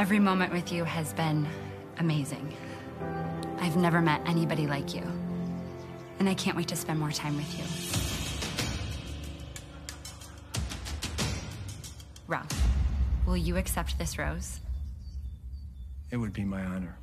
Every moment with you has been amazing. I've never met anybody like you, and I can't wait to spend more time with you. Ralph, will you accept this rose? It would be my honor.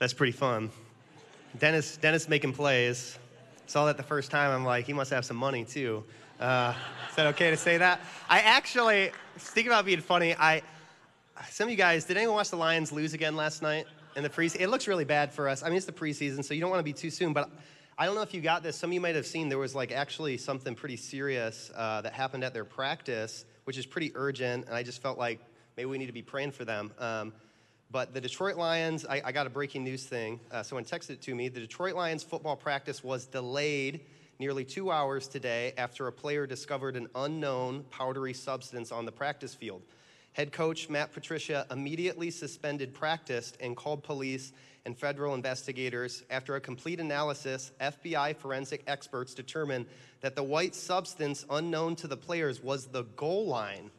That's pretty fun. Dennis making plays. Saw that the first time. I'm like, he must have some money too. Is that okay to say that? I actually, speaking about being funny, some of you guys, did anyone watch the Lions lose again last night in the preseason? It looks really bad for us. I mean, it's the preseason, so you don't want to be too soon, but I don't know if you got this. Some of you might have seen there was like actually something pretty serious that happened at their practice, which is pretty urgent, and I just felt like maybe we need to be praying for them. But the Detroit Lions, I got a breaking news thing. Someone texted it to me. The Detroit Lions football practice was delayed nearly 2 hours today after a player discovered an unknown powdery substance on the practice field. Head coach Matt Patricia immediately suspended practice and called police and federal investigators. After a complete analysis, FBI forensic experts determined that the white substance unknown to the players was the goal line.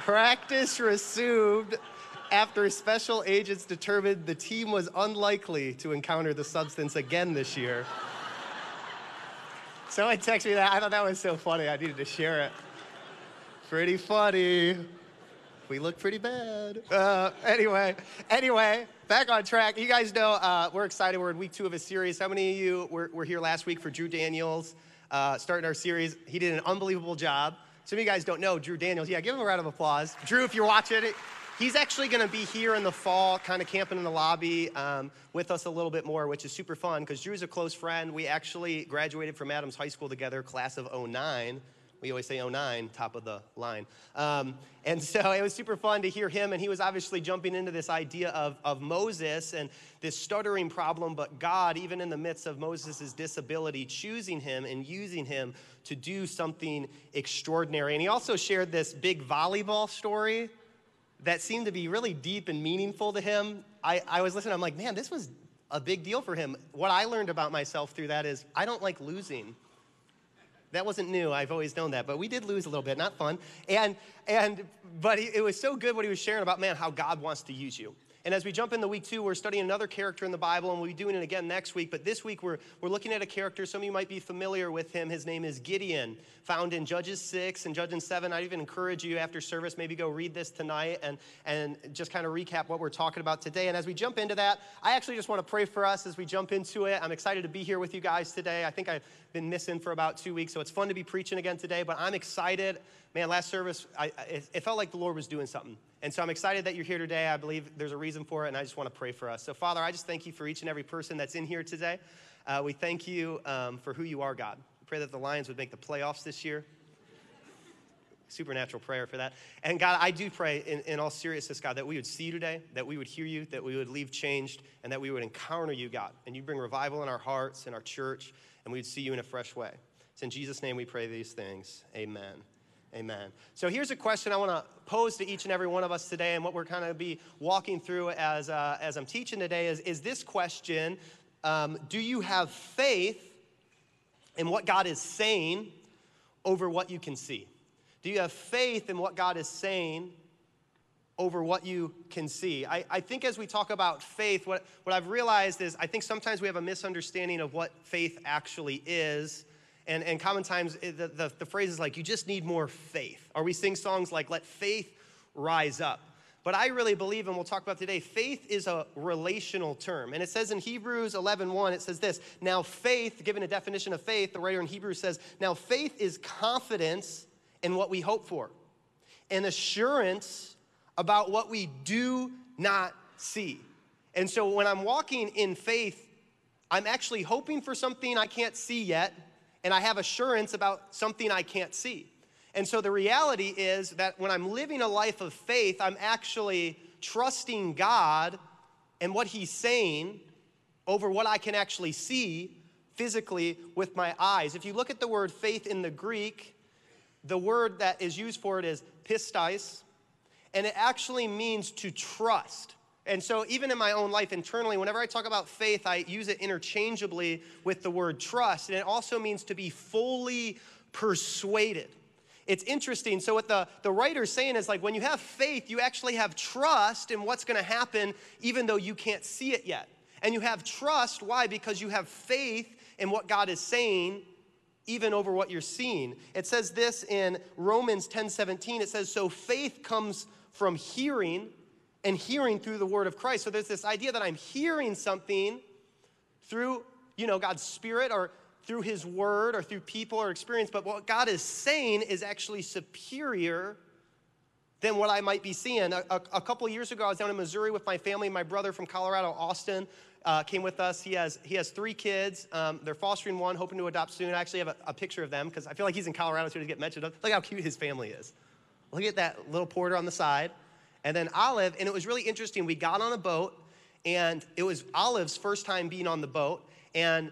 Practice resumed after special agents determined the team was unlikely to encounter the substance again this year. Someone texted me that. I thought that was so funny. I needed to share it. Pretty funny. We look pretty bad. Anyway, back on track. You guys know we're excited. We're in week 2 of a series. How many of you were here last week for Drew Daniels starting our series? He did an unbelievable job. Some of you guys don't know Drew Daniels. Yeah, give him a round of applause. Drew, if you're watching, he's actually going to be here in the fall, kind of camping in the lobby with us a little bit more, which is super fun because Drew's a close friend. We actually graduated from Adams High School together, class of 09. We always say 09, top of the line. And so it was super fun to hear him, and he was obviously jumping into this idea of Moses and this stuttering problem, but God, even in the midst of Moses' disability, choosing him and using him to do something extraordinary. And he also shared this big volleyball story that seemed to be really deep and meaningful to him. I was listening, I'm like, man, this was a big deal for him. What I learned about myself through that is I don't like losing. That wasn't new, I've always known that, but we did lose a little bit, not fun. But it was so good what he was sharing about, man, how God wants to use you. And as we jump into week 2, we're studying another character in the Bible, and we'll be doing it again next week. But this week, we're looking at a character. Some of you might be familiar with him. His name is Gideon, found in Judges 6 and Judges 7. I'd even encourage you after service, maybe go read this tonight and just kind of recap what we're talking about today. And as we jump into that, I actually just want to pray for us as we jump into it. I'm excited to be here with you guys today. I think I've been missing for about 2 weeks, so it's fun to be preaching again today, but I'm excited. Man, last service, it felt like the Lord was doing something. And so I'm excited that you're here today. I believe there's a reason for it, and I just want to pray for us. So, Father, I just thank you for each and every person that's in here today. We thank you for who you are, God. We pray that the Lions would make the playoffs this year. Supernatural prayer for that. And, God, I do pray in all seriousness, God, that we would see you today, that we would hear you, that we would leave changed, and that we would encounter you, God. And you'd bring revival in our hearts, in our church, and we would see you in a fresh way. It's in Jesus' name we pray these things. Amen. Amen. So here's a question I want to pose to each and every one of us today, and what we're kind of be walking through as I'm teaching today is this question, do you have faith in what God is saying over what you can see? Do you have faith in what God is saying over what you can see? I think as we talk about faith, what I've realized is I think sometimes we have a misunderstanding of what faith actually is. And common times, the phrase is like, you just need more faith. Or we sing songs like, let faith rise up. But I really believe, and we'll talk about today, faith is a relational term. And it says in Hebrews 11:1, it says this, now faith, given a definition of faith, the writer in Hebrews says, now faith is confidence in what we hope for, and assurance about what we do not see. And so when I'm walking in faith, I'm actually hoping for something I can't see yet, and I have assurance about something I can't see. And so the reality is that when I'm living a life of faith, I'm actually trusting God and what he's saying over what I can actually see physically with my eyes. If you look at the word faith in the Greek, the word that is used for it is pistis, and it actually means to trust. And so even in my own life internally, whenever I talk about faith, I use it interchangeably with the word trust, and it also means to be fully persuaded. It's interesting. So what the writer's saying is, like, when you have faith, you actually have trust in what's going to happen, even though you can't see it yet. And you have trust, why? Because you have faith in what God is saying, even over what you're seeing. It says this in Romans 10:17. It says, so faith comes from hearing, and hearing through the word of Christ. So there's this idea that I'm hearing something through, you know, God's Spirit, or through his word, or through people or experience, but what God is saying is actually superior than what I might be seeing. A couple years ago, I was down in Missouri with my family. My brother from Colorado, Austin, came with us. He has three kids. They're fostering one, hoping to adopt soon. I actually have a picture of them, because I feel like he's in Colorado, so he doesn't get mentioned. Look how cute his family is. Look at that little Porter on the side. And then Olive, and it was really interesting. We got on a boat, and it was Olive's first time being on the boat, and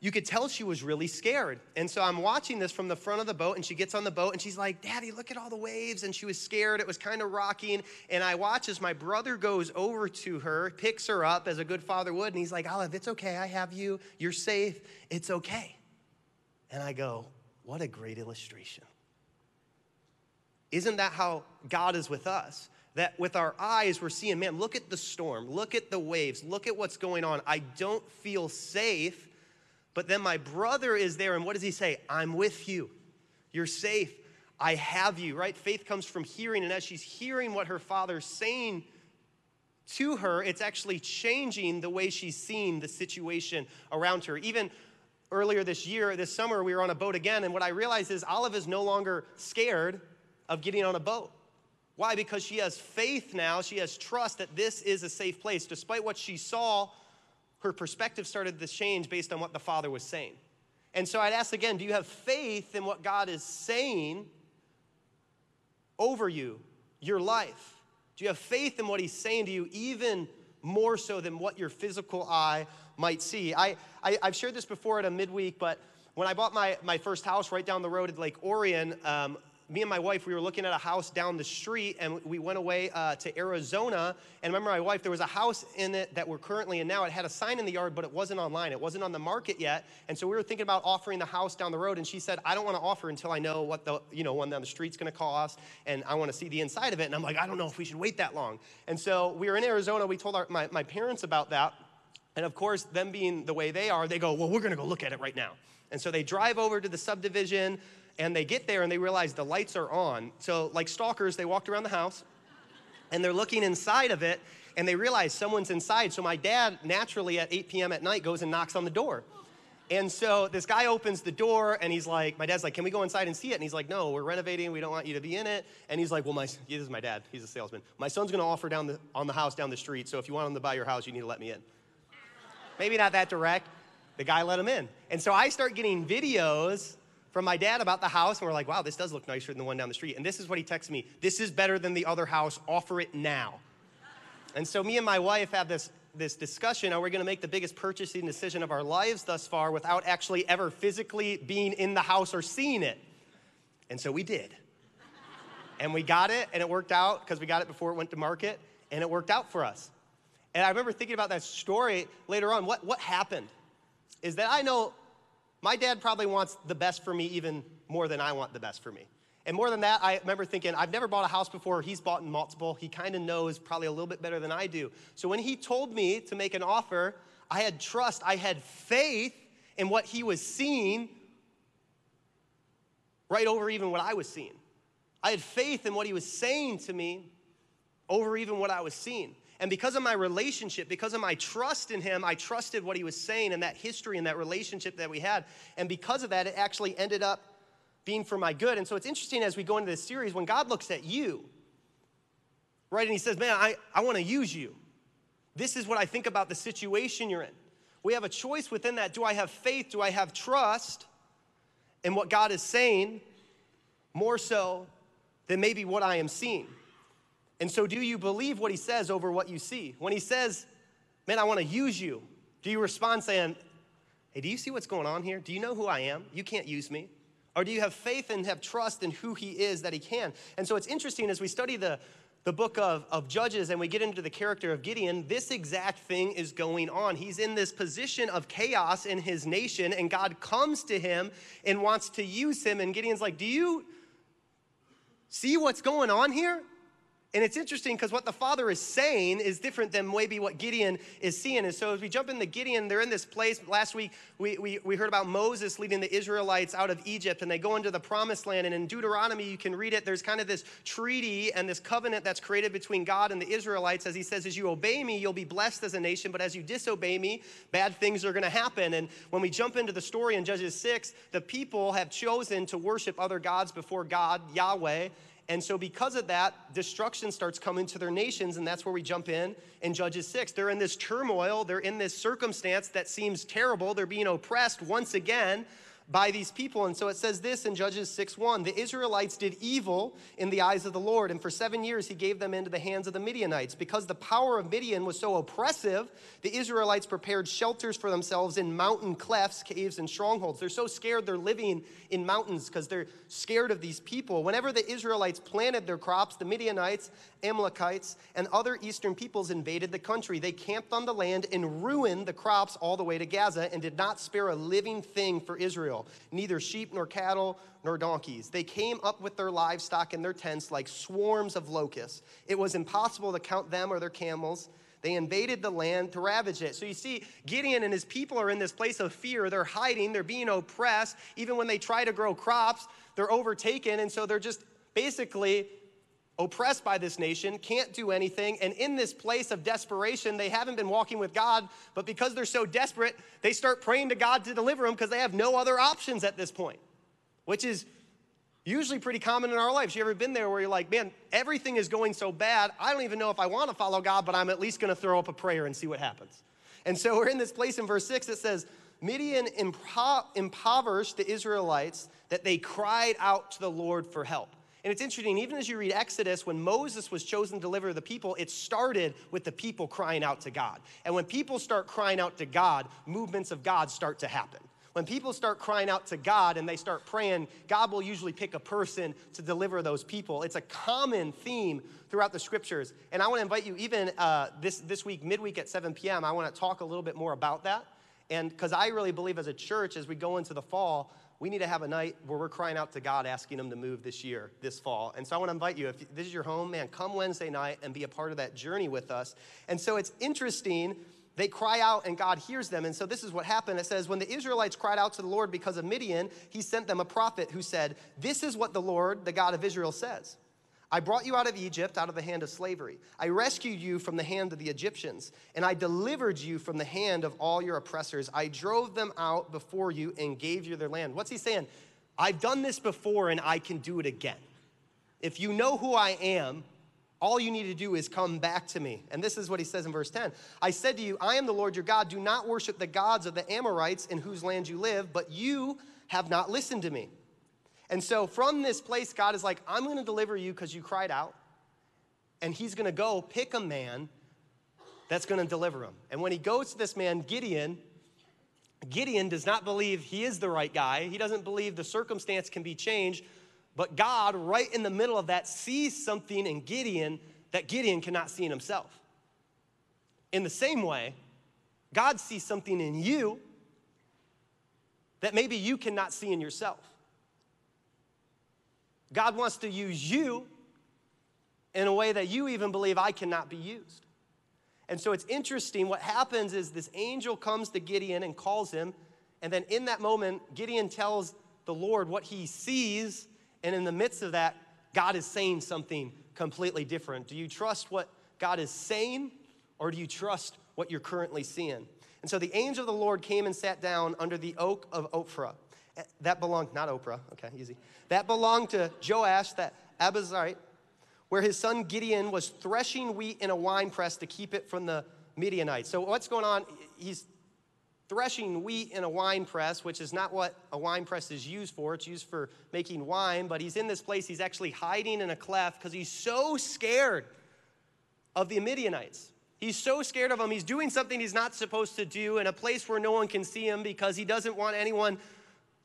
you could tell she was really scared. And so I'm watching this from the front of the boat, and she gets on the boat, and she's like, Daddy, look at all the waves. And she was scared. It was kind of rocking. And I watch as my brother goes over to her, picks her up as a good father would, and he's like, Olive, it's okay. I have you. You're safe. It's okay. And I go, what a great illustration. Isn't that how God is with us? That with our eyes, we're seeing, man, look at the storm, look at the waves, look at what's going on. I don't feel safe, but then my brother is there, and what does he say? I'm with you. You're safe. I have you, right? Faith comes from hearing, and as she's hearing what her father's saying to her, it's actually changing the way she's seeing the situation around her. Even earlier this summer, we were on a boat again, and what I realized is Olive is no longer scared of getting on a boat. Why? Because she has faith now. She has trust that this is a safe place. Despite what she saw, her perspective started to change based on what the Father was saying. And so I'd ask again, do you have faith in what God is saying over you, your life? Do you have faith in what he's saying to you, even more so than what your physical eye might see? I've shared this before at a midweek, but when I bought my first house right down the road at Lake Orion, me and my wife, we were looking at a house down the street, and we went away to Arizona. And remember, my wife, there was a house in it that we're currently in now. It had a sign in the yard, but it wasn't online. It wasn't on the market yet. And so we were thinking about offering the house down the road. And she said, I don't want to offer until I know what the one down the street's going to cost, and I want to see the inside of it. And I'm like, I don't know if we should wait that long. And so we were in Arizona. We told my parents about that. And of course, them being the way they are, they go, well, we're going to go look at it right now. And so they drive over to the subdivision. And they get there, and they realize the lights are on. So like stalkers, they walked around the house, and they're looking inside of it, and they realize someone's inside. So my dad, naturally, at 8 p.m. at night, goes and knocks on the door. And so this guy opens the door, and he's like, my dad's like, can we go inside and see it? And he's like, no, we're renovating. We don't want you to be in it. And he's like, well, this is my dad. He's a salesman. My son's going to offer on the house down the street, so if you want him to buy your house, you need to let me in. Maybe not that direct. The guy let him in. And so I start getting videos from my dad about the house, and we're like, wow, this does look nicer than the one down the street. And this is what he texted me. This is better than the other house. Offer it now. And so me and my wife have this discussion. Are we going to make the biggest purchasing decision of our lives thus far without actually ever physically being in the house or seeing it? And so we did. And we got it, and it worked out, because we got it before it went to market, and it worked out for us. And I remember thinking about that story later on. What happened is that I know my dad probably wants the best for me even more than I want the best for me. And more than that, I remember thinking, I've never bought a house before. He's bought in multiple. He kind of knows probably a little bit better than I do. So when he told me to make an offer, I had trust. I had faith in what he was seeing right over even what I was seeing. I had faith in what he was saying to me over even what I was seeing. And because of my relationship, because of my trust in him, I trusted what he was saying and that history and that relationship that we had. And because of that, it actually ended up being for my good. And so it's interesting as we go into this series, when God looks at you, right, and he says, man, I want to use you. This is what I think about the situation you're in. We have a choice within that. Do I have faith? Do I have trust in what God is saying more so than maybe what I am seeing? And so do you believe what he says over what you see? When he says, man, I want to use you, do you respond saying, hey, do you see what's going on here? Do you know who I am? You can't use me. Or do you have faith and have trust in who he is that he can? And so it's interesting as we study the book of Judges and we get into the character of Gideon, this exact thing is going on. He's in this position of chaos in his nation and God comes to him and wants to use him. And Gideon's like, do you see what's going on here? And it's interesting because what the father is saying is different than maybe what Gideon is seeing. And so as we jump into Gideon, they're in this place. Last week, we heard about Moses leading the Israelites out of Egypt, and they go into the promised land. And in Deuteronomy, you can read it. There's kind of this treaty and this covenant that's created between God and the Israelites. As he says, as you obey me, you'll be blessed as a nation. But as you disobey me, bad things are going to happen. And when we jump into the story in Judges 6, the people have chosen to worship other gods before God, Yahweh. And so because of that, destruction starts coming to their nations, and that's where we jump in Judges 6. They're in this turmoil. They're in this circumstance that seems terrible. They're being oppressed once again by these people. And so it says this in Judges 6:1, the Israelites did evil in the eyes of the Lord, and for 7 years he gave them into the hands of the Midianites. Because the power of Midian was so oppressive, the Israelites prepared shelters for themselves in mountain clefts, caves, and strongholds. They're so scared they're living in mountains because they're scared of these people. Whenever the Israelites planted their crops, the Midianites, Amalekites, and other eastern peoples invaded the country. They camped on the land and ruined the crops all the way to Gaza and did not spare a living thing for Israel. Neither sheep nor cattle nor donkeys. They came up with their livestock and their tents like swarms of locusts. It was impossible to count them or their camels. They invaded the land to ravage it. So you see, Gideon and his people are in this place of fear. They're hiding. They're being oppressed. Even when they try to grow crops, they're overtaken. And so they're just basically oppressed by this nation, can't do anything. And in this place of desperation, they haven't been walking with God, but because they're so desperate, they start praying to God to deliver them because they have no other options at this point, which is usually pretty common in our lives. You ever been there where you're like, man, everything is going so bad. I don't even know if I want to follow God, but I'm at least going to throw up a prayer and see what happens. And so we're in this place in verse 6 that says, Midian impoverished the Israelites that they cried out to the Lord for help. And it's interesting, even as you read Exodus, when Moses was chosen to deliver the people, it started with the people crying out to God. And when people start crying out to God, movements of God start to happen. When people start crying out to God and they start praying, God will usually pick a person to deliver those people. It's a common theme throughout the scriptures. And I want to invite you, even this week, midweek at 7 p.m., I want to talk a little bit more about that. And because I really believe as a church, as we go into the fall, we need to have a night where we're crying out to God, asking him to move this year, this fall. And so I want to invite you, if this is your home, man, come Wednesday night and be a part of that journey with us. And so it's interesting, they cry out and God hears them. And so this is what happened. It says, when the Israelites cried out to the Lord because of Midian, he sent them a prophet who said, this is what the Lord, the God of Israel, says. I brought you out of Egypt, out of the hand of slavery. I rescued you from the hand of the Egyptians, and I delivered you from the hand of all your oppressors. I drove them out before you and gave you their land. What's he saying? I've done this before, and I can do it again. If you know who I am, all you need to do is come back to me. And this is what he says in verse 10. I said to you, I am the Lord your God. Do not worship the gods of the Amorites in whose land you live, but you have not listened to me. And so from this place, God is like, I'm going to deliver you because you cried out. And he's going to go pick a man that's going to deliver him. And when he goes to this man, Gideon does not believe he is the right guy. He doesn't believe the circumstance can be changed. But God, right in the middle of that, sees something in Gideon that Gideon cannot see in himself. In the same way, God sees something in you that maybe you cannot see in yourself. God wants to use you in a way that you even believe I cannot be used. And so it's interesting. What happens is this angel comes to Gideon and calls him. And then in that moment, Gideon tells the Lord what he sees. And in the midst of that, God is saying something completely different. Do you trust what God is saying, or do you trust what you're currently seeing? And so the angel of the Lord came and sat down under the oak of Ophrah. That belonged, not Oprah, okay, easy. That belonged to Joash, that Abizite, where his son Gideon was threshing wheat in a wine press to keep it from the Midianites. So what's going on? He's threshing wheat in a wine press, which is not what a wine press is used for. It's used for making wine, but he's in this place. He's actually hiding in a cleft because he's so scared of the Midianites. He's so scared of them. He's doing something he's not supposed to do in a place where no one can see him because he doesn't want anyone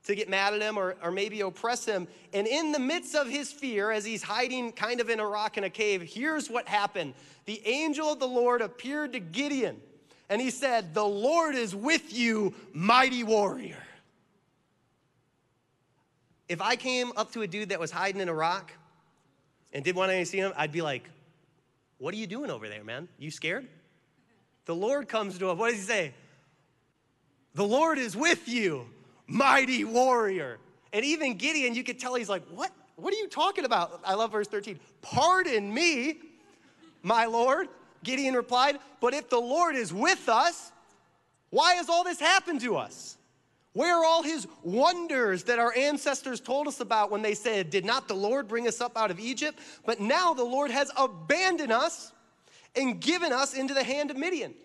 to get mad at him or maybe oppress him. And in the midst of his fear, as he's hiding kind of in a rock in a cave, here's what happened. The angel of the Lord appeared to Gideon, and he said, "The Lord is with you, mighty warrior." If I came up to a dude that was hiding in a rock and didn't want anyone to see him, I'd be like, "What are you doing over there, man? You scared?" The Lord comes to him. What does he say? "The Lord is with you, mighty warrior." And even Gideon, you could tell he's like, "What? What are you talking about?" I love verse 13. "Pardon me, my Lord," Gideon replied, "but if the Lord is with us, why has all this happened to us? Where are all his wonders that our ancestors told us about when they said, 'Did not the Lord bring us up out of Egypt?' But now the Lord has abandoned us and given us into the hand of Midian."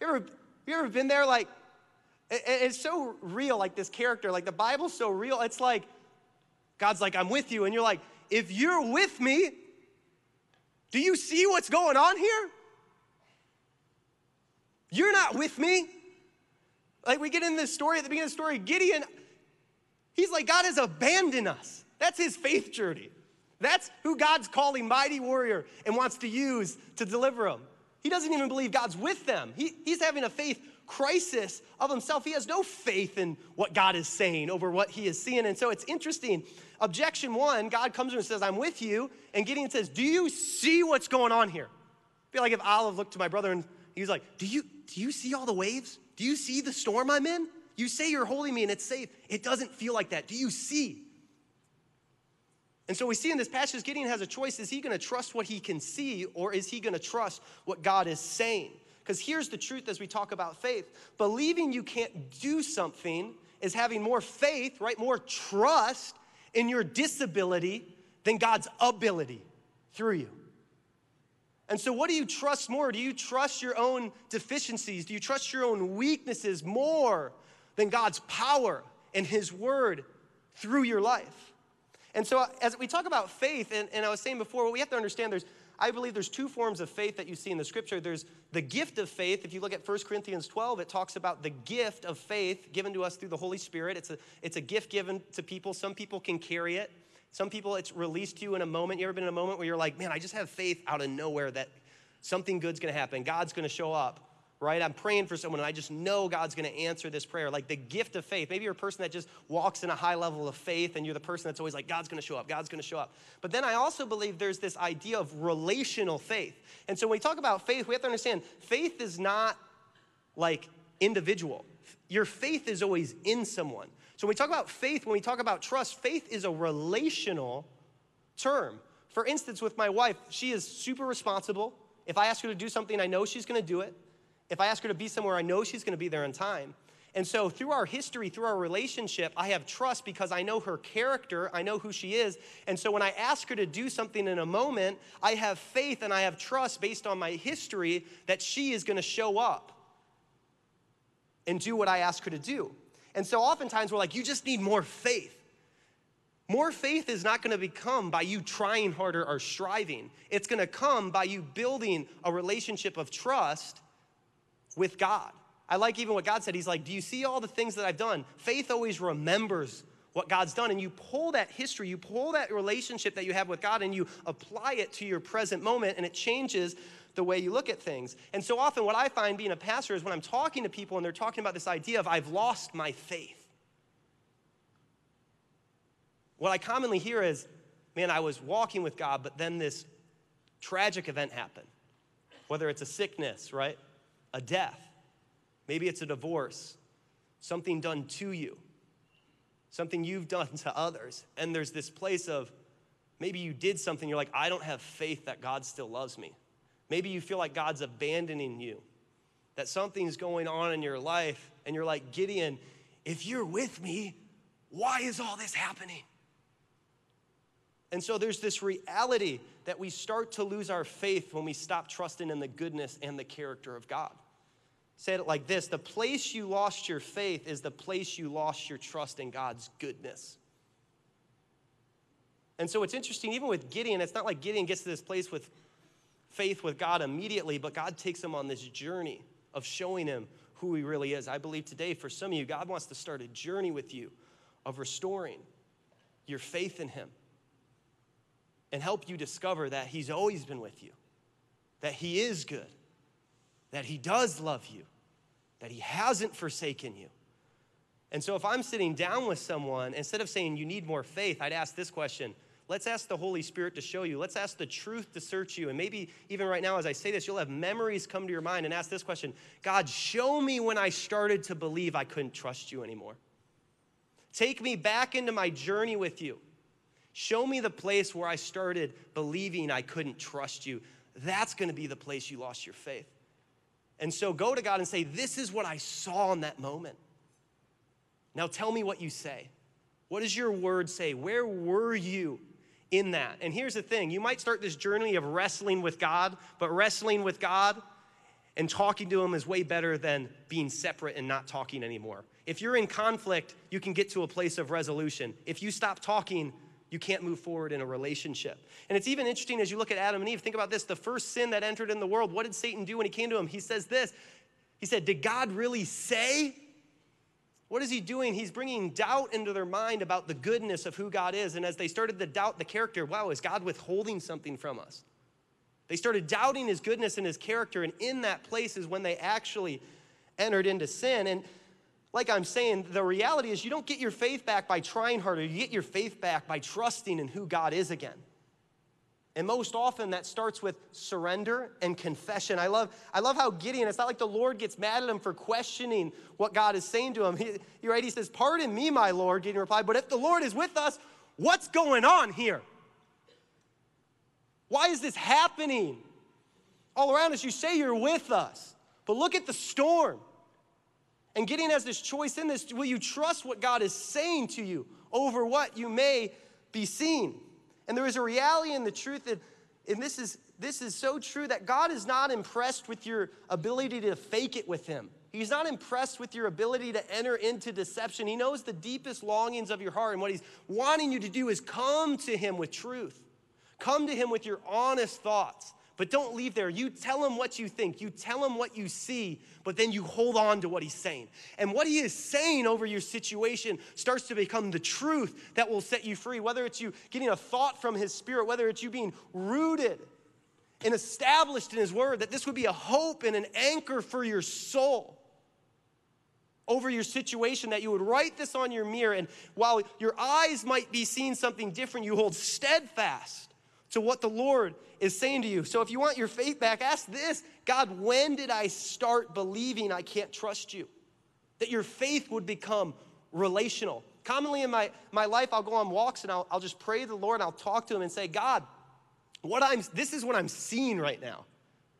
You ever been there? Like, it's so real, like this character, like the Bible's so real. It's like, God's like, "I'm with you." And you're like, "If you're with me, do you see what's going on here? You're not with me." Like we get in this story, at the beginning of the story, Gideon, he's like, God has abandoned us. That's his faith journey. That's who God's calling mighty warrior and wants to use to deliver him. He doesn't even believe God's with them. He's having a faith crisis of himself. He has no faith in what God is saying over what he is seeing. And so it's interesting. Objection one, God comes and says, "I'm with you." And Gideon says, "Do you see what's going on here?" It'd be like if Olive looked to my brother and he was like, do you see all the waves? Do you see the storm I'm in? You say you're holding me and it's safe. It doesn't feel like that. Do you see? And so we see in this passage, Gideon has a choice. Is he going to trust what he can see, or is he going to trust what God is saying? Because here's the truth as we talk about faith. Believing you can't do something is having more faith, right? More trust in your disability than God's ability through you. And so what do you trust more? Do you trust your own deficiencies? Do you trust your own weaknesses more than God's power and his word through your life? And so as we talk about faith, and I was saying before, what we have to understand, I believe there's two forms of faith that you see in the scripture. There's the gift of faith. If you look at 1 Corinthians 12, it talks about the gift of faith given to us through the Holy Spirit. It's a gift given to people. Some people can carry it. Some people, it's released to you in a moment. You ever been in a moment where you're like, "Man, I just have faith out of nowhere that something good's gonna happen. God's gonna show up, right? I'm praying for someone and I just know God's gonna answer this prayer." Like the gift of faith. Maybe you're a person that just walks in a high level of faith and you're the person that's always like, "God's gonna show up, God's gonna show up." But then I also believe there's this idea of relational faith. And so when we talk about faith, we have to understand faith is not like individual. Your faith is always in someone. So when we talk about faith, when we talk about trust, faith is a relational term. For instance, with my wife, she is super responsible. If I ask her to do something, I know she's going to do it. If I ask her to be somewhere, I know she's going to be there on time. And so through our history, through our relationship, I have trust because I know her character, I know who she is. And so when I ask her to do something in a moment, I have faith and I have trust based on my history that she is going to show up and do what I ask her to do. And so oftentimes we're like, you just need more faith. More faith is not gonna become by you trying harder or striving. It's gonna come by you building a relationship of trust with God. I like even what God said. He's like, "Do you see all the things that I've done?" Faith always remembers what God's done. And you pull that history, you pull that relationship that you have with God and you apply it to your present moment, and it changes the way you look at things. And so often what I find being a pastor is when I'm talking to people and they're talking about this idea of "I've lost my faith," what I commonly hear is, "Man, I was walking with God, but then this tragic event happened." Whether it's a sickness, right? A death. Maybe it's a divorce. Something done to you. Something you've done to others. And there's this place of maybe you did something, you're like, "I don't have faith that God still loves me." Maybe you feel like God's abandoning you, that something's going on in your life, and you're like, "Gideon, if you're with me, why is all this happening?" And so there's this reality that we start to lose our faith when we stop trusting in the goodness and the character of God. Say it like this: the place you lost your faith is the place you lost your trust in God's goodness. And so it's interesting, even with Gideon, it's not like Gideon gets to this place with faith with God immediately, but God takes him on this journey of showing him who he really is. I believe today, for some of you, God wants to start a journey with you of restoring your faith in him and help you discover that he's always been with you, that he is good, that he does love you, that he hasn't forsaken you. And so if I'm sitting down with someone, instead of saying you need more faith, I'd ask this question. Let's ask the Holy Spirit to show you. Let's ask the truth to search you. And maybe even right now as I say this, you'll have memories come to your mind and ask this question. God, show me when I started to believe I couldn't trust you anymore. Take me back into my journey with you. Show me the place where I started believing I couldn't trust you. That's gonna be the place you lost your faith. And so go to God and say, this is what I saw in that moment. Now tell me what you say. What does your word say? Where were you in that? And here's the thing, you might start this journey of wrestling with God, but wrestling with God and talking to him is way better than being separate and not talking anymore. If you're in conflict, you can get to a place of resolution. If you stop talking, you can't move forward in a relationship. And it's even interesting as you look at Adam and Eve, think about this, the first sin that entered in the world, what did Satan do when he came to him? He says this, he said, did God really say? What is he doing? He's bringing doubt into their mind about the goodness of who God is. And as they started to doubt the character, wow, is God withholding something from us? They started doubting his goodness and his character. And in that place is when they actually entered into sin. And like I'm saying, the reality is you don't get your faith back by trying harder. You get your faith back by trusting in who God is again. And most often that starts with surrender and confession. I love how Gideon, it's not like the Lord gets mad at him for questioning what God is saying to him. He says, pardon me, my Lord, Gideon replied, but if the Lord is with us, what's going on here? Why is this happening? All around us, you say you're with us, but look at the storm. And Gideon has this choice in this. Will you trust what God is saying to you over what you may be seeing? And there is a reality in the truth, and this is so true, that God is not impressed with your ability to fake it with him. He's not impressed with your ability to enter into deception. He knows the deepest longings of your heart, and what he's wanting you to do is come to him with truth. Come to him with your honest thoughts, but don't leave there. You tell him what you think. You tell him what you see, but then you hold on to what he's saying. And what he is saying over your situation starts to become the truth that will set you free, whether it's you getting a thought from his spirit, whether it's you being rooted and established in his word, that this would be a hope and an anchor for your soul over your situation, that you would write this on your mirror. And while your eyes might be seeing something different, you hold steadfast to what the Lord is saying to you. So if you want your faith back, ask this, God, when did I start believing I can't trust you? That your faith would become relational. Commonly in my life, I'll go on walks and I'll just pray to the Lord and I'll talk to him and say, God, this is what I'm seeing right now.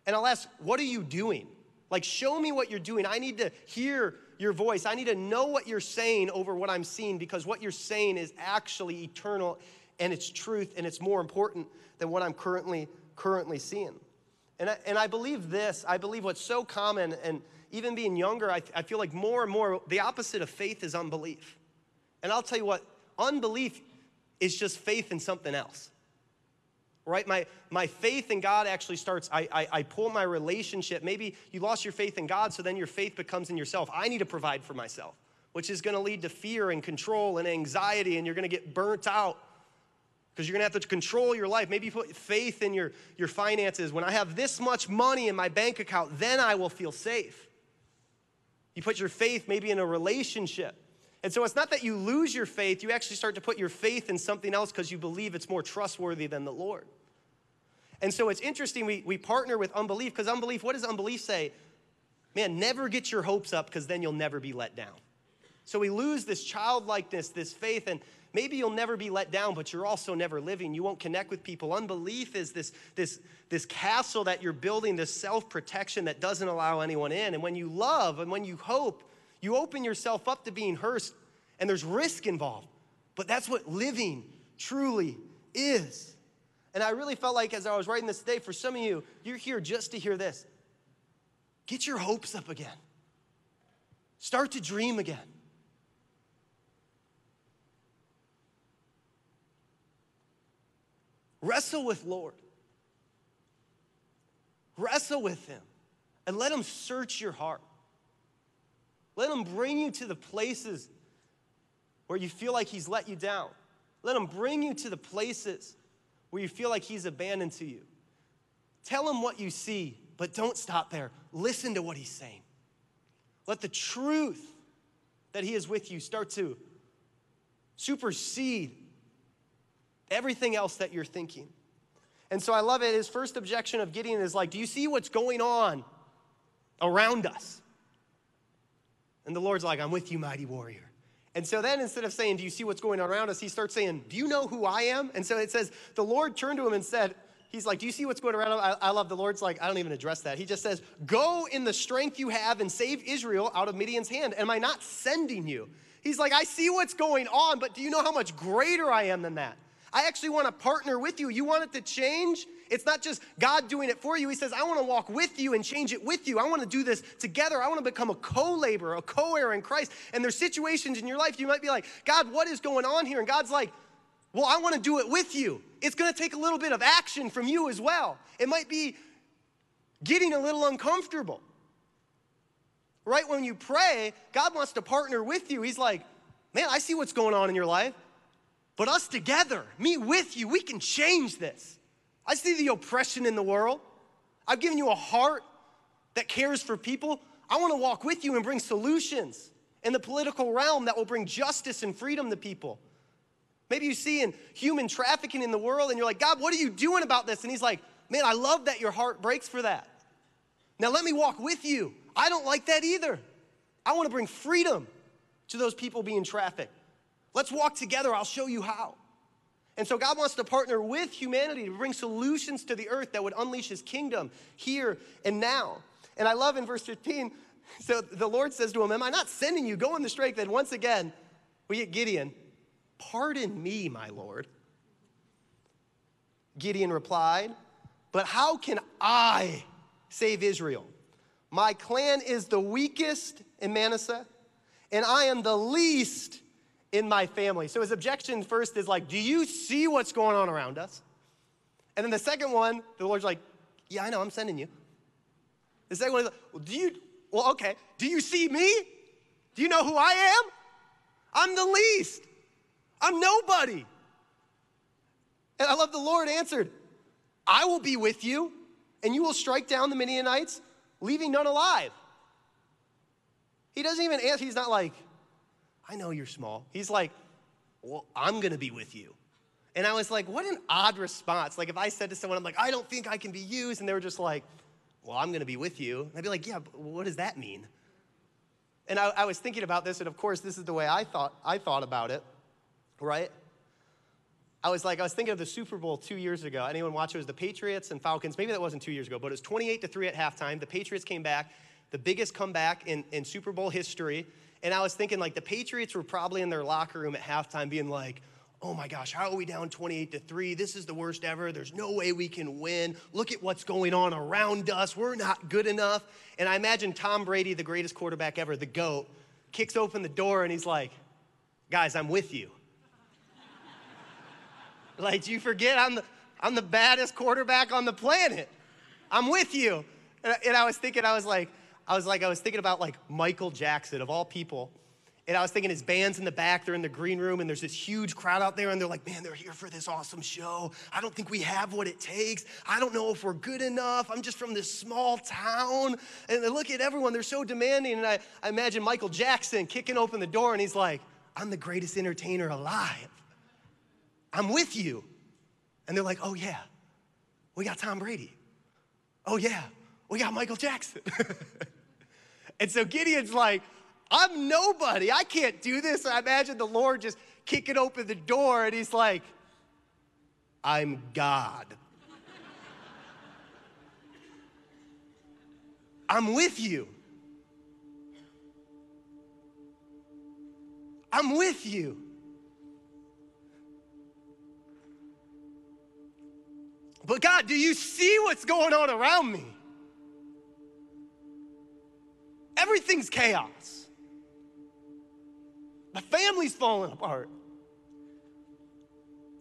And I'll ask, what are you doing? Like, show me what you're doing. I need to hear your voice. I need to know what you're saying over what I'm seeing, because what you're saying is actually eternal and it's truth, and it's more important than what I'm currently seeing. And I believe this. I believe what's so common, and even being younger, I feel like more and more, the opposite of faith is unbelief. And I'll tell you what, unbelief is just faith in something else, right? My faith in God actually starts, I pull my relationship. Maybe you lost your faith in God, so then your faith becomes in yourself. I need to provide for myself, which is gonna lead to fear and control and anxiety, and you're gonna get burnt out, because you're gonna have to control your life. Maybe you put faith in your finances. When I have this much money in my bank account, then I will feel safe. You put your faith maybe in a relationship. And so it's not that you lose your faith, you actually start to put your faith in something else because you believe it's more trustworthy than the Lord. And so it's interesting, we partner with unbelief, because unbelief, what does unbelief say? Man, never get your hopes up, because then you'll never be let down. So we lose this childlikeness, this faith, and maybe you'll never be let down, but you're also never living. You won't connect with people. Unbelief is this castle that you're building, this self-protection that doesn't allow anyone in. And when you love and when you hope, you open yourself up to being hurt, and there's risk involved. But that's what living truly is. And I really felt like as I was writing this today, for some of you, you're here just to hear this. Get your hopes up again. Start to dream again. Wrestle with Lord. Wrestle with him and let him search your heart. Let him bring you to the places where you feel like he's let you down. Let him bring you to the places where you feel like he's abandoned to you. Tell him what you see, but don't stop there. Listen to what he's saying. Let the truth that he is with you start to supersede everything else that you're thinking. And so I love it. His first objection of Gideon is like, do you see what's going on around us? And the Lord's like, I'm with you, mighty warrior. And so then instead of saying, do you see what's going on around us? He starts saying, do you know who I am? And so it says, the Lord turned to him and said, he's like, do you see what's going around? I love the Lord's like, I don't even address that. He just says, go in the strength you have and save Israel out of Midian's hand. Am I not sending you? He's like, I see what's going on, but do you know how much greater I am than that? I actually want to partner with you. You want it to change? It's not just God doing it for you. He says, I want to walk with you and change it with you. I want to do this together. I want to become a co-laborer, a co-heir in Christ. And there's situations in your life you might be like, God, what is going on here? And God's like, well, I want to do it with you. It's going to take a little bit of action from you as well. It might be getting a little uncomfortable. Right when you pray, God wants to partner with you. He's like, man, I see what's going on in your life. But us together, me with you, we can change this. I see the oppression in the world. I've given you a heart that cares for people. I want to walk with you and bring solutions in the political realm that will bring justice and freedom to people. Maybe you see in human trafficking in the world and you're like, God, what are you doing about this? And he's like, man, I love that your heart breaks for that. Now let me walk with you. I don't like that either. I want to bring freedom to those people being trafficked. Let's walk together. I'll show you how. And so God wants to partner with humanity to bring solutions to the earth that would unleash his kingdom here and now. And I love in verse 15, so the Lord says to him, am I not sending you? Go in the strength. And once again, we get Gideon. Pardon me, my Lord. Gideon replied, but how can I save Israel? My clan is the weakest in Manasseh, and I am the least in my family. So his objection first is like, do you see what's going on around us? And then the second one, the Lord's like, yeah, I know, I'm sending you. The second one is like, well, do you see me? Do you know who I am? I'm the least. I'm nobody. And I love the Lord answered, I will be with you, and you will strike down the Midianites, leaving none alive. He doesn't even answer. He's not like, I know you're small. He's like, well, I'm going to be with you. And I was like, what an odd response. Like if I said to someone, I'm like, I don't think I can be used. And they were just like, well, I'm going to be with you. And I'd be like, yeah, but what does that mean? And I was thinking about this. And of course, this is the way I thought about it, right? I was thinking of the Super Bowl 2 years ago. Anyone watch? It was the Patriots and Falcons. Maybe that wasn't 2 years ago, but it was 28-3 at halftime. The Patriots came back, the biggest comeback in Super Bowl history. And I was thinking, like, the Patriots were probably in their locker room at halftime being like, oh my gosh, how are we down 28-3? This is the worst ever. There's no way we can win. Look at what's going on around us. We're not good enough. And I imagine Tom Brady, the greatest quarterback ever, the GOAT, kicks open the door and he's like, guys, I'm with you. Like, do you forget I'm the baddest quarterback on the planet? I'm with you. And I was thinking about like Michael Jackson of all people. And I was thinking his band's in the back, they're in the green room and there's this huge crowd out there and they're like, man, they're here for this awesome show. I don't think we have what it takes. I don't know if we're good enough. I'm just from this small town. And look at everyone, they're so demanding. And I imagine Michael Jackson kicking open the door and he's like, I'm the greatest entertainer alive. I'm with you. And they're like, oh yeah, we got Tom Brady. Oh yeah, we got Michael Jackson. And so Gideon's like, I'm nobody. I can't do this. And I imagine the Lord just kicking open the door and he's like, I'm God. I'm with you. I'm with you. But God, do you see what's going on around me? Everything's chaos. My family's falling apart.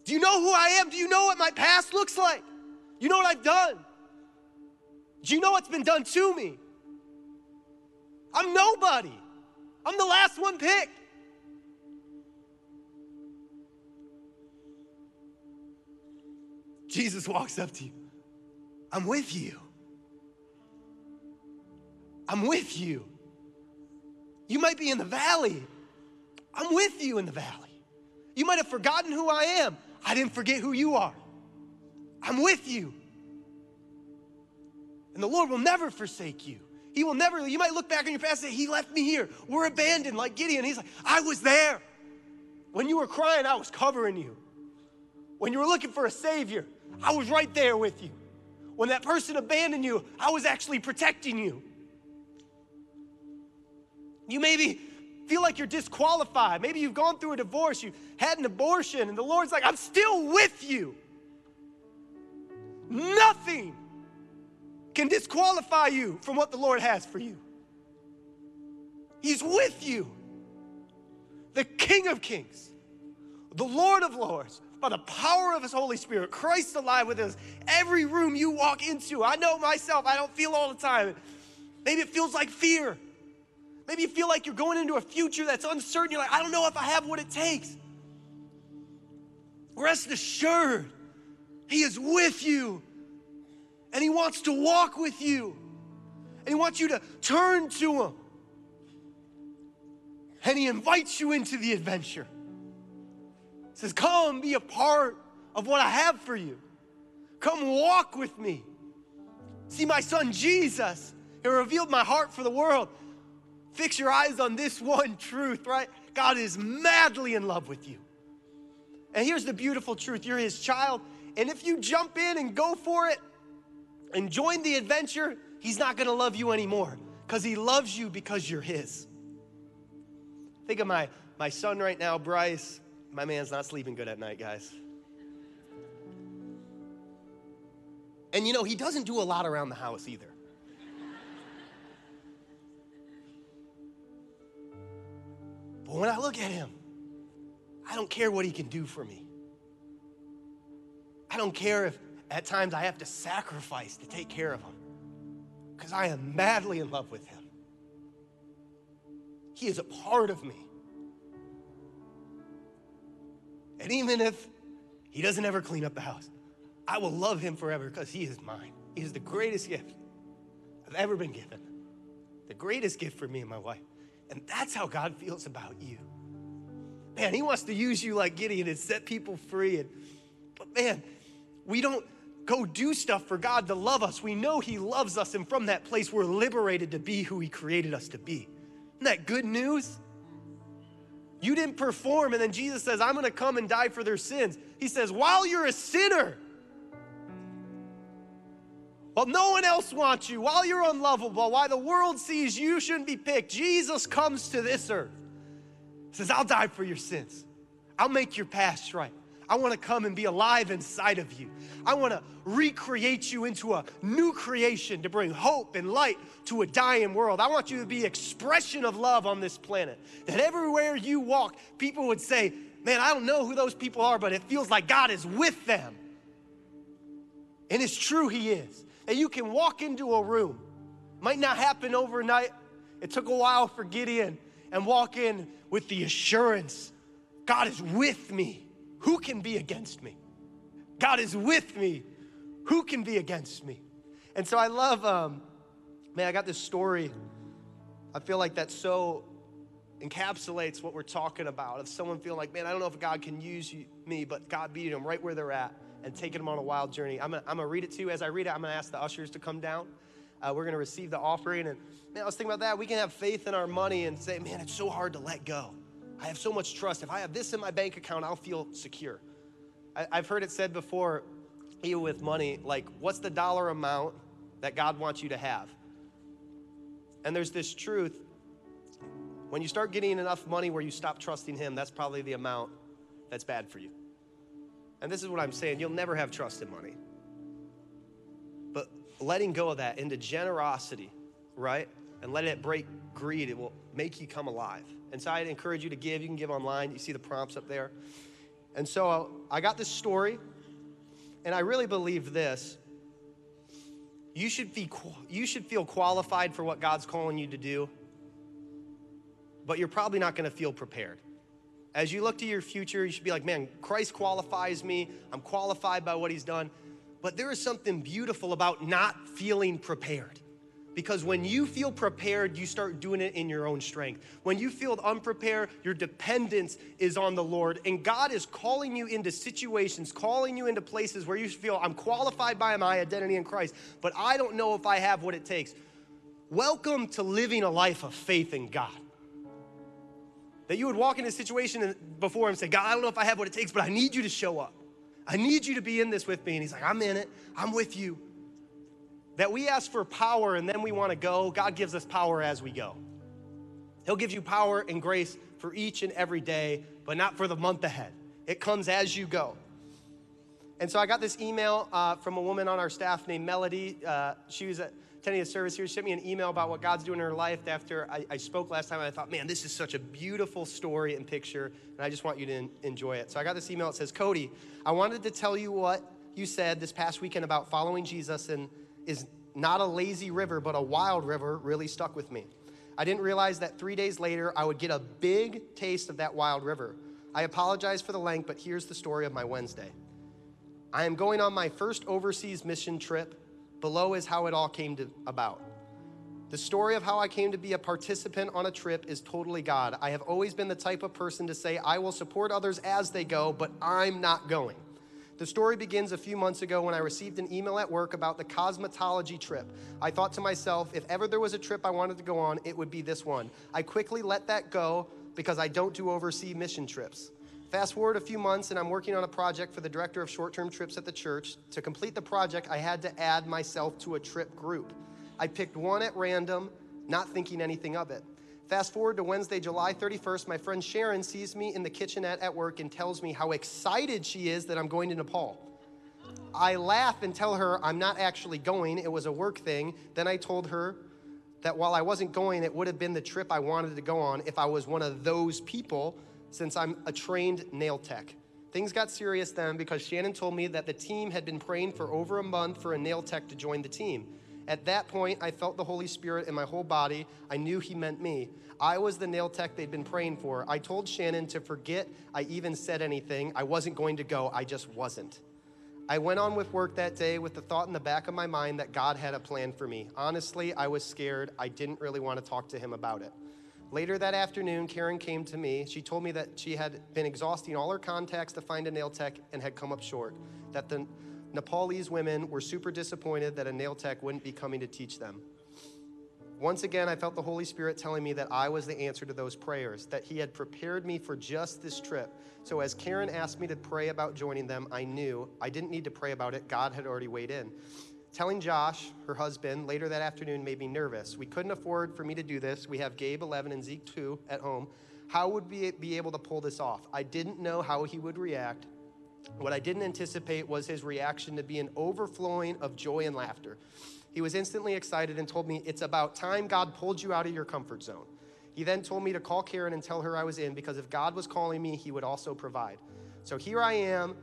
Do you know who I am? Do you know what my past looks like? You know what I've done? Do you know what's been done to me? I'm nobody. I'm the last one picked. Jesus walks up to you. I'm with you. I'm with you. You might be in the valley. I'm with you in the valley. You might have forgotten who I am. I didn't forget who you are. I'm with you. And the Lord will never forsake you. He will never, you might look back on your past and say, he left me here. We're abandoned like Gideon. He's like, I was there. When you were crying, I was covering you. When you were looking for a savior, I was right there with you. When that person abandoned you, I was actually protecting you. You maybe feel like you're disqualified. Maybe you've gone through a divorce, you had an abortion, and the Lord's like, I'm still with you. Nothing can disqualify you from what the Lord has for you. He's with you. The King of Kings, the Lord of Lords, by the power of his Holy Spirit, Christ alive with us, every room you walk into. I know myself, I don't feel all the time. Maybe it feels like fear. Maybe you feel like you're going into a future that's uncertain. You're like, I don't know if I have what it takes. Rest assured, he is with you. And he wants to walk with you. And he wants you to turn to him. And he invites you into the adventure. He says, come be a part of what I have for you. Come walk with me. See, my son Jesus, he revealed my heart for the world. Fix your eyes on this one truth, right? God is madly in love with you. And here's the beautiful truth. You're his child. And if you jump in and go for it, and join the adventure, he's not gonna love you anymore because he loves you because you're his. Think of my son right now, Bryce. My man's not sleeping good at night, guys. And you know, he doesn't do a lot around the house either. But when I look at him, I don't care what he can do for me. I don't care if at times I have to sacrifice to take care of him because I am madly in love with him. He is a part of me. And even if he doesn't ever clean up the house, I will love him forever because he is mine. He is the greatest gift I've ever been given. The greatest gift for me and my wife. And that's how God feels about you. Man, he wants to use you like Gideon and set people free. But man, we don't go do stuff for God to love us. We know he loves us, and from that place, we're liberated to be who he created us to be. Isn't that good news? You didn't perform, and then Jesus says, I'm gonna come and die for their sins. He says, while you're a sinner, while no one else wants you, while you're unlovable, while the world sees you shouldn't be picked, Jesus comes to this earth. He says, I'll die for your sins. I'll make your past right. I want to come and be alive inside of you. I want to recreate you into a new creation to bring hope and light to a dying world. I want you to be an expression of love on this planet. That everywhere you walk, people would say, man, I don't know who those people are, but it feels like God is with them. And it's true, he is. And you can walk into a room. Might not happen overnight. It took a while for Gideon, and walk in with the assurance, God is with me. Who can be against me? God is with me. Who can be against me? And so I love, man, I got this story. I feel like that so encapsulates what we're talking about. Of someone feeling like, man, I don't know if God can use me, but God beat them right where they're at and taking them on a wild journey. I'm gonna read it to you. As I read it, I'm gonna ask the ushers to come down. We're gonna receive the offering. And man, I was thinking about that. We can have faith in our money and say, man, it's so hard to let go. I have so much trust. If I have this in my bank account, I'll feel secure. I've heard it said before, even with money, like, what's the dollar amount that God wants you to have? And there's this truth. When you start getting enough money where you stop trusting him, that's probably the amount that's bad for you. And this is what I'm saying. You'll never have trust in money. But letting go of that into generosity, right? And letting it break greed, it will make you come alive. And so I'd encourage you to give. You can give online. You see the prompts up there. And so I got this story, and I really believe this. You should feel qualified for what God's calling you to do, but you're probably not going to feel prepared. As you look to your future, you should be like, man, Christ qualifies me. I'm qualified by what he's done. But there is something beautiful about not feeling prepared. Because when you feel prepared, you start doing it in your own strength. When you feel unprepared, your dependence is on the Lord. And God is calling you into situations, calling you into places where you feel, I'm qualified by my identity in Christ, but I don't know if I have what it takes. Welcome to living a life of faith in God. That you would walk into a situation before him and say, God, I don't know if I have what it takes, but I need you to show up. I need you to be in this with me. And he's like, I'm in it. I'm with you. That we ask for power and then we want to go. God gives us power as we go. He'll give you power and grace for each and every day, but not for the month ahead. It comes as you go. And so I got this email from a woman on our staff named Melody. She was attending a service here. She sent me an email about what God's doing in her life after I spoke last time. And I thought, man, this is such a beautiful story and picture, and I just want you to enjoy it. So I got this email. It says, Cody, I wanted to tell you what you said this past weekend about following Jesus and is not a lazy river, but a wild river really stuck with me. I didn't realize that 3 days later, I would get a big taste of that wild river. I apologize for the length, but here's the story of my Wednesday. I am going on my first overseas mission trip. Below is how it all came about. The story of how I came to be a participant on a trip is totally God. I have always been the type of person to say, I will support others as they go, but I'm not going. The story begins a few months ago when I received an email at work about the cosmetology trip. I thought to myself, if ever there was a trip I wanted to go on, it would be this one. I quickly let that go because I don't do overseas mission trips. Fast forward a few months and I'm working on a project for the director of short-term trips at the church. To complete the project, I had to add myself to a trip group. I picked one at random, not thinking anything of it. Fast forward to Wednesday, July 31st, my friend Sharon sees me in the kitchenette at work and tells me how excited she is that I'm going to Nepal. I laugh and tell her I'm not actually going. It was a work thing. Then I told her that while I wasn't going, it would have been the trip I wanted to go on if I was one of those people, since I'm a trained nail tech. Things got serious then because Shannon told me that the team had been praying for over a month for a nail tech to join the team. At that point, I felt the Holy Spirit in my whole body. I knew he meant me. I was the nail tech they'd been praying for. I told Shannon to forget I even said anything. I wasn't going to go. I just wasn't. I went on with work that day with the thought in the back of my mind that God had a plan for me. Honestly, I was scared. I didn't really want to talk to him about it. Later that afternoon, Karen came to me. She told me that she had been exhausting all her contacts to find a nail tech and had come up short, that the Nepalese women were super disappointed that a nail tech wouldn't be coming to teach them. Once again, I felt the Holy Spirit telling me that I was the answer to those prayers, that he had prepared me for just this trip. So as Karen asked me to pray about joining them, I knew I didn't need to pray about it. God had already weighed in. Telling Josh, her husband, later that afternoon made me nervous. We couldn't afford for me to do this. We have Gabe 11 and Zeke 2 at home. How would we be able to pull this off? I didn't know how he would react. What I didn't anticipate was his reaction to be an overflowing of joy and laughter. He was instantly excited and told me, it's about time God pulled you out of your comfort zone. He then told me to call Karen and tell her I was in, because if God was calling me, he would also provide. So here I am.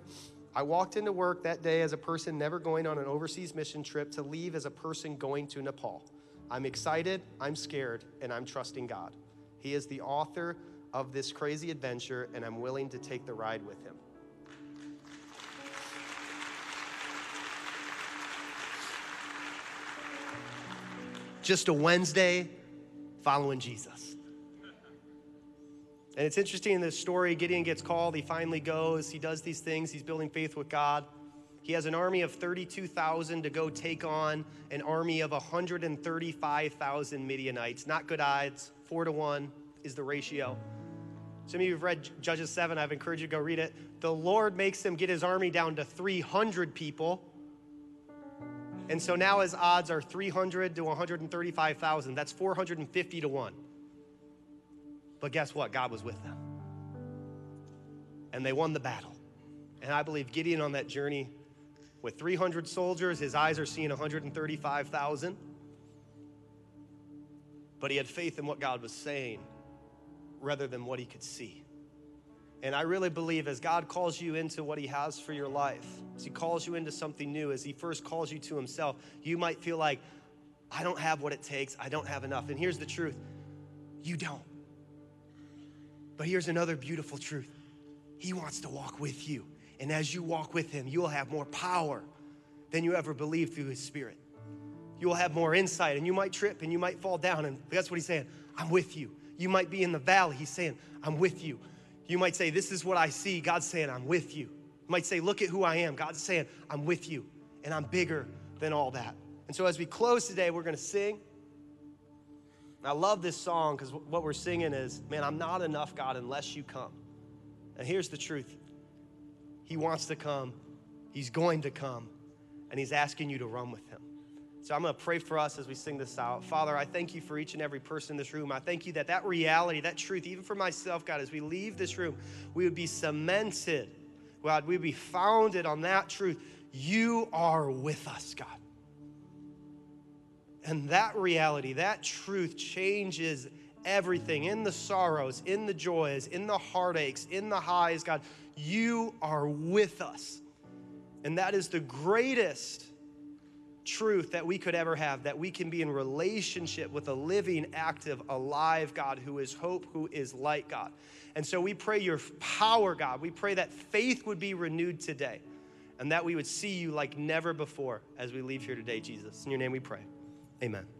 I walked into work that day as a person never going on an overseas mission trip, to leave as a person going to Nepal. I'm excited, I'm scared, and I'm trusting God. He is the author of this crazy adventure, and I'm willing to take the ride with him. Just a Wednesday following Jesus. And it's interesting in this story, Gideon gets called, he finally goes, he does these things, he's building faith with God. He has an army of 32,000 to go take on an army of 135,000 Midianites. Not good odds, 4-to-1 is the ratio. Some of you have read Judges 7, I've encouraged you to go read it. The Lord makes him get his army down to 300 people. And so now his odds are 300 to 135,000. That's 450-to-1. But guess what? God was with them. And they won the battle. And I believe Gideon on that journey with 300 soldiers, his eyes are seeing 135,000. But he had faith in what God was saying rather than what he could see. And I really believe as God calls you into what he has for your life, as he calls you into something new, as he first calls you to himself, you might feel like, I don't have what it takes. I don't have enough. And here's the truth. You don't. But here's another beautiful truth. He wants to walk with you. And as you walk with him, you will have more power than you ever believed through his spirit. You will have more insight, and you might trip and you might fall down. And that's what he's saying. I'm with you. You might be in the valley. He's saying, I'm with you. You might say, this is what I see. God's saying, I'm with you. You might say, look at who I am. God's saying, I'm with you. And I'm bigger than all that. And so as we close today, we're going to sing. And I love this song because what we're singing is, man, I'm not enough, God, unless you come. And here's the truth. He wants to come. He's going to come. And he's asking you to run with him. So I'm going to pray for us as we sing this out. Father, I thank you for each and every person in this room. I thank you that that reality, that truth, even for myself, God, as we leave this room, we would be cemented. God, we would be founded on that truth. You are with us, God. And that reality, that truth changes everything in the sorrows, in the joys, in the heartaches, in the highs. God, you are with us. And that is the greatest truth that we could ever have, that we can be in relationship with a living, active, alive God who is hope, who is light, God. And so we pray your power, God. We pray that faith would be renewed today and that we would see you like never before as we leave here today, Jesus. In your name we pray. Amen.